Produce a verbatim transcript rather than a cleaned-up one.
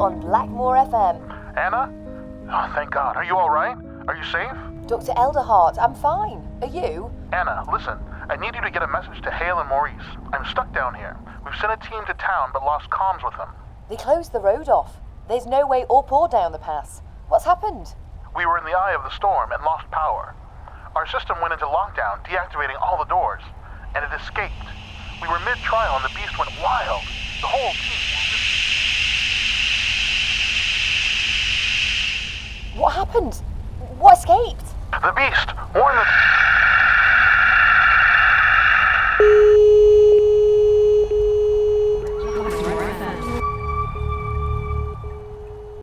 on Blackmore F M. Anna? Oh, thank God. Are you all right? Are you safe? Doctor Elderhart, I'm fine. Are you? Anna, listen. I need you to get a message to Hale and Maurice. I'm stuck down here. We've sent a team to town but lost comms with them. They closed the road off. There's no way up or down the pass. What's happened? We were in the eye of the storm and lost power. Our system went into lockdown, deactivating all the doors, and it escaped. We were mid-trial and the beast went wild. The whole team... What happened? What escaped? The beast! Warn the...